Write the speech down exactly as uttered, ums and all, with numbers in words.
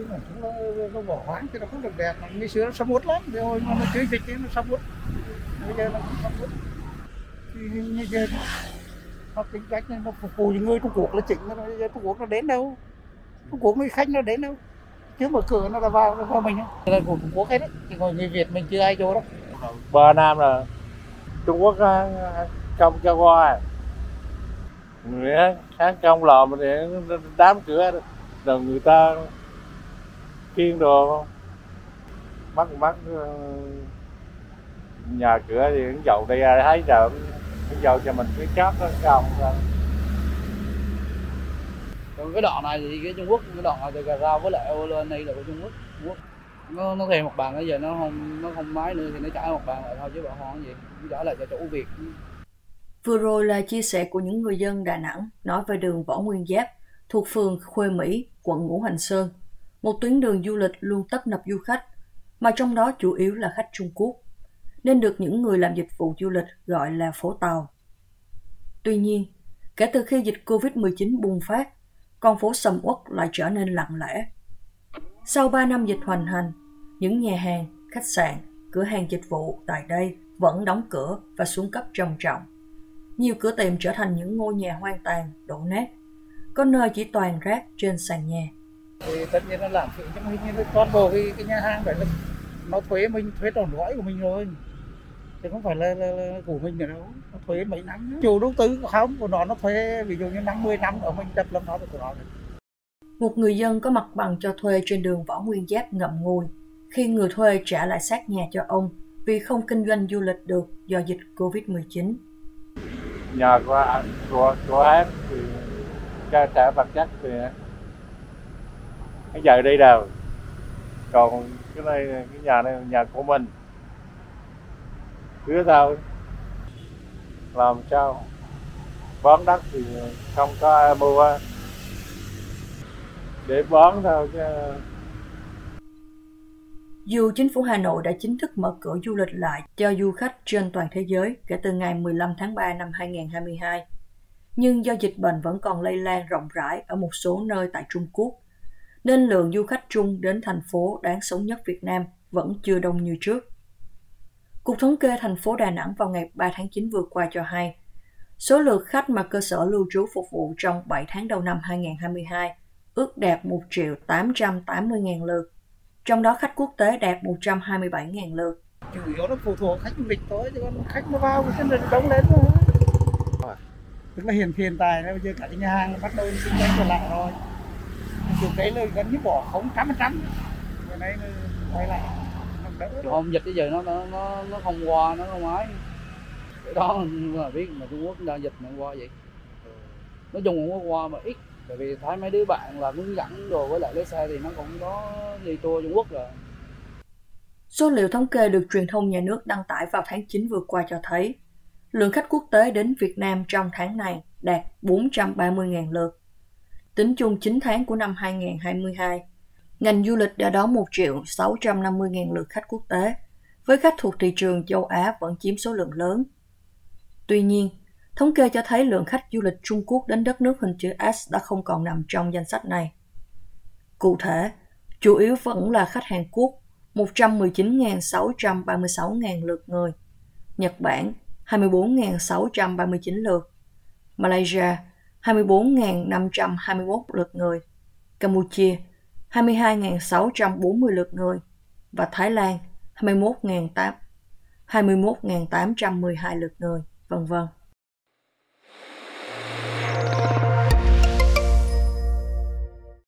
chứ mà chúng nó, nó bỏ hoang thì nó không được đẹp. Ngày xưa nó sầm uất lắm, thì hồi nó chữa dịch thì nó sầm uất, bây giờ nó cũng sầm uất. Thì như thế nó tính cách này, nó phục vụ những người Trung Quốc là chính, nó Trung Quốc nó đến đâu, Trung Quốc mấy khách nó đến đâu, chứ mở cửa nó là vào nó vào mình á, là của Trung Quốc hết đấy, thì còn người Việt mình chưa ai vô đó. Bờ Nam là Trung Quốc công cho qua, tháng công lòm để đám cửa, rồi người ta kiên đồ, mắc mắc nhà cửa thì cũng dậu đây thấy giờ cũng dậu cho mình cái cáp nó cao. Còn cái đoạn này thì cái Trung Quốc, cái đoạn này từ Cà Rao với lại ô lên đây là của Trung Quốc. Quốc. Nó nó thèm mặt bằng bây giờ nó không nó không máy nữa thì nó trả mặt bằng lại thôi chứ bọn họ không gì, trả lại cho chủ Việt. Vừa rồi là chia sẻ của những người dân Đà Nẵng nói về đường Võ Nguyên Giáp thuộc phường Khuê Mỹ, quận Ngũ Hành Sơn, một tuyến đường du lịch luôn tấp nập du khách, mà trong đó chủ yếu là khách Trung Quốc, nên được những người làm dịch vụ du lịch gọi là phố Tàu. Tuy nhiên, kể từ khi dịch covid mười chín bùng phát, con phố sầm uất lại trở nên lặng lẽ. Sau ba năm dịch hoành hành, những nhà hàng, khách sạn, cửa hàng dịch vụ tại đây vẫn đóng cửa và xuống cấp trầm trọng. Nhiều cửa tiệm trở thành những ngôi nhà hoang tàn, đổ nát, có nơi chỉ toàn rác trên sàn nhà. Thì tất nhiên nó làm chuyện cho mình, như con bồ cái, cái nhà hàng phải là nó thuế mình, thuế đòn lõi của mình rồi, chứ không phải là, là, là của mình nữa đâu, nó thuế mấy năm. Chủ đầu tư không của nó nó thuế ví dụ như năm mươi năm ở mình đập lâm nó của nó. Một người dân có mặt bằng cho thuê trên đường Võ Nguyên Giáp ngậm ngùi khi người thuê trả lại xác nhà cho ông vì không kinh doanh du lịch được do dịch covid mười chín. Nhà của của của em thì cơ sở vật chất thì bây giờ đây đâu, còn cái này cái nhà này nhà của mình, cứ sao làm sao bón đất thì không có mua để bón thôi chứ. Dù chính phủ Hà Nội đã chính thức mở cửa du lịch lại cho du khách trên toàn thế giới kể từ ngày mười lăm tháng ba năm hai nghìn không trăm hai mươi hai, nhưng do dịch bệnh vẫn còn lây lan rộng rãi ở một số nơi tại Trung Quốc, nên lượng du khách Trung đến thành phố đáng sống nhất Việt Nam vẫn chưa đông như trước. Cục thống kê thành phố Đà Nẵng vào ngày ba tháng chín vừa qua cho hay, số lượt khách mà cơ sở lưu trú phục vụ trong bảy tháng đầu năm hai nghìn không trăm hai mươi hai ước đạt một triệu tám trăm tám mươi nghìn lượt, trong đó khách quốc tế đạt một trăm hai mươi bảy nghìn lượt. Chủ yếu nó phụ thuộc khách du lịch thôi, chứ còn khách nó vào thì nó đông lên thôi. Tức là hiện hiện tại bây giờ cả nhà hàng bắt đầu kinh doanh trở lại rồi. Chủ cái là gần như bỏ không tám mươi phần trăm. Rồi nay quay lại. Hôm dịch bây giờ nó nó nó nó không qua, nó không ấy. Cái đó là biết mà Trung Quốc đã dịch mà qua vậy. Nói chung cũng qua mà ít. Tại vì thấy mấy đứa bạn là hướng dẫn đồ với lại lấy xe thì nó cũng có đi tour Trung Quốc rồi. Số liệu thống kê được truyền thông nhà nước đăng tải vào tháng chín vừa qua cho thấy, lượng khách quốc tế đến Việt Nam trong tháng này đạt bốn trăm ba mươi nghìn lượt. Tính chung chín tháng của năm hai nghìn không trăm hai mươi hai, ngành du lịch đã đón một triệu sáu trăm năm mươi nghìn lượt khách quốc tế, với khách thuộc thị trường châu Á vẫn chiếm số lượng lớn. Tuy nhiên, thống kê cho thấy lượng khách du lịch Trung Quốc đến đất nước hình chữ S đã không còn nằm trong danh sách này. Cụ thể, chủ yếu vẫn là khách Hàn Quốc, một trăm mười chín nghìn sáu trăm ba mươi sáu nghìn lượt người, Nhật Bản, hai mươi bốn nghìn sáu trăm ba mươi chín lượt, Malaysia, hai mươi bốn nghìn năm trăm hai mươi mốt lượt người, Campuchia, hai mươi hai nghìn sáu trăm bốn mươi lượt người và Thái Lan, hai mươi mốt nghìn tám trăm mười hai lượt người, vân vân.